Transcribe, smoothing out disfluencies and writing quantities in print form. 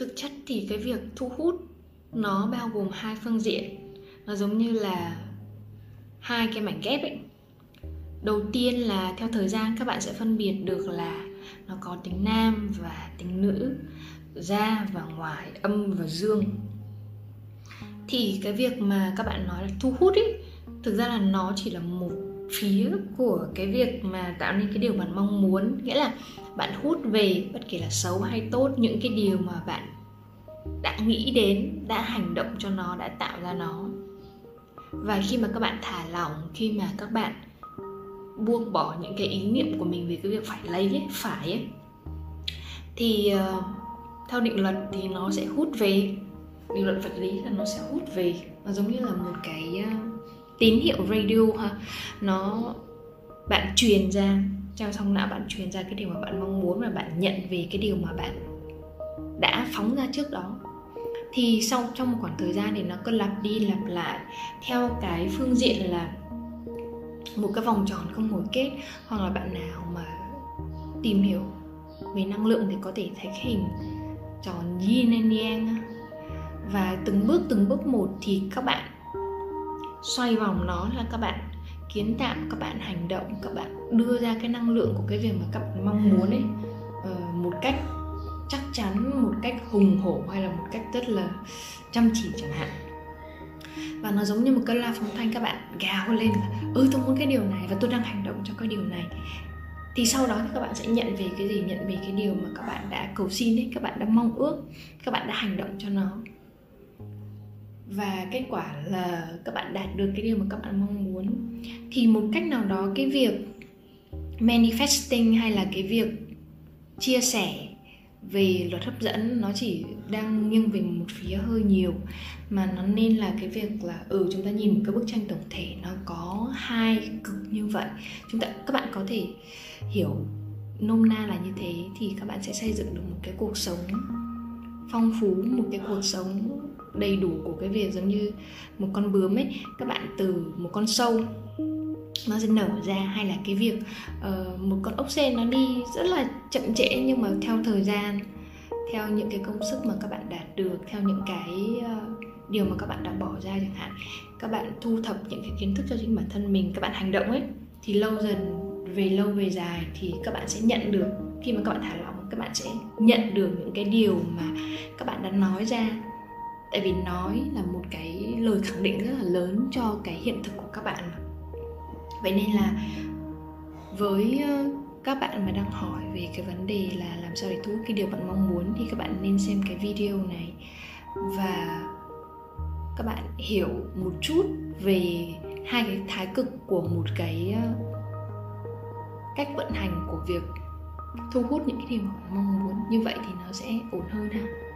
Thực chất thì cái việc thu hút nó bao gồm hai phương diện, nó giống như là hai cái mảnh ghép ấy. Đầu tiên là theo thời gian các bạn sẽ phân biệt được là nó có tính nam và tính nữ, ra và ngoài, âm và dương. Thì cái việc mà các bạn nói là thu hút ấy, thực ra là nó chỉ là một phía của cái việc mà tạo nên cái điều bạn mong muốn. Nghĩa là bạn hút về, bất kể là xấu hay tốt, những cái điều mà bạn đã nghĩ đến, đã hành động cho nó, đã tạo ra nó. Và khi mà các bạn thả lỏng, khi mà các bạn buông bỏ những cái ý niệm của mình về cái việc phải lấy ấy, phải ấy, thì theo định luật thì nó sẽ hút về. Định luật vật lý là nó sẽ hút về. Nó giống như là một cái tín hiệu radio ha. Nó bạn truyền ra trong sông não, bạn truyền ra cái điều mà bạn mong muốn và bạn nhận về cái điều mà bạn đã phóng ra trước đó. Thì sau trong một khoảng thời gian thì nó cứ lặp đi lặp lại theo cái phương diện là một cái vòng tròn không hồi kết. Hoặc là bạn nào mà tìm hiểu về năng lượng thì có thể thấy hình tròn yin and yang. Và từng bước một thì các bạn xoay vòng nó, là các bạn kiến tạo, các bạn hành động, các bạn đưa ra cái năng lượng của cái việc mà các bạn mong muốn ấy một cách chắc chắn, một cách hùng hổ hay là một cách rất là chăm chỉ chẳng hạn. Và nó giống như một cái loa phóng thanh, các bạn gào lên là tôi muốn cái điều này và tôi đang hành động cho cái điều này. Thì sau đó thì các bạn sẽ nhận về cái gì? Nhận về cái điều mà các bạn đã cầu xin ấy, các bạn đã mong ước, các bạn đã hành động cho nó. Và kết quả là các bạn đạt được cái điều mà các bạn mong muốn. Thì một cách nào đó cái việc manifesting hay là cái việc chia sẻ về luật hấp dẫn nó chỉ đang nghiêng về một phía hơi nhiều, mà nó nên là cái việc là chúng ta nhìn một cái bức tranh tổng thể, nó có hai cực như vậy. Các bạn có thể hiểu nôm na là như thế, thì các bạn sẽ xây dựng được một cái cuộc sống phong phú, một cái cuộc sống đầy đủ của cái việc giống như một con bướm ấy. Các bạn từ một con sâu nó sẽ nở ra, hay là cái việc một con ốc sên nó đi rất là chậm trễ, nhưng mà theo thời gian, theo những cái công sức mà các bạn đạt được, theo những cái điều mà các bạn đã bỏ ra chẳng hạn, các bạn thu thập những cái kiến thức cho chính bản thân mình, các bạn hành động ấy, thì lâu dần, về lâu về dài thì các bạn sẽ nhận được. Khi mà các bạn thả lỏng, các bạn sẽ nhận được những cái điều mà các bạn đã nói ra. Tại vì nói là một cái lời khẳng định rất là lớn cho cái hiện thực của các bạn. Vậy nên là với các bạn mà đang hỏi về cái vấn đề là làm sao để thu hút cái điều bạn mong muốn, thì các bạn nên xem cái video này và các bạn hiểu một chút về hai cái thái cực của một cái cách vận hành của việc thu hút những cái điều mà bạn mong muốn. Như vậy thì nó sẽ ổn hơn ha.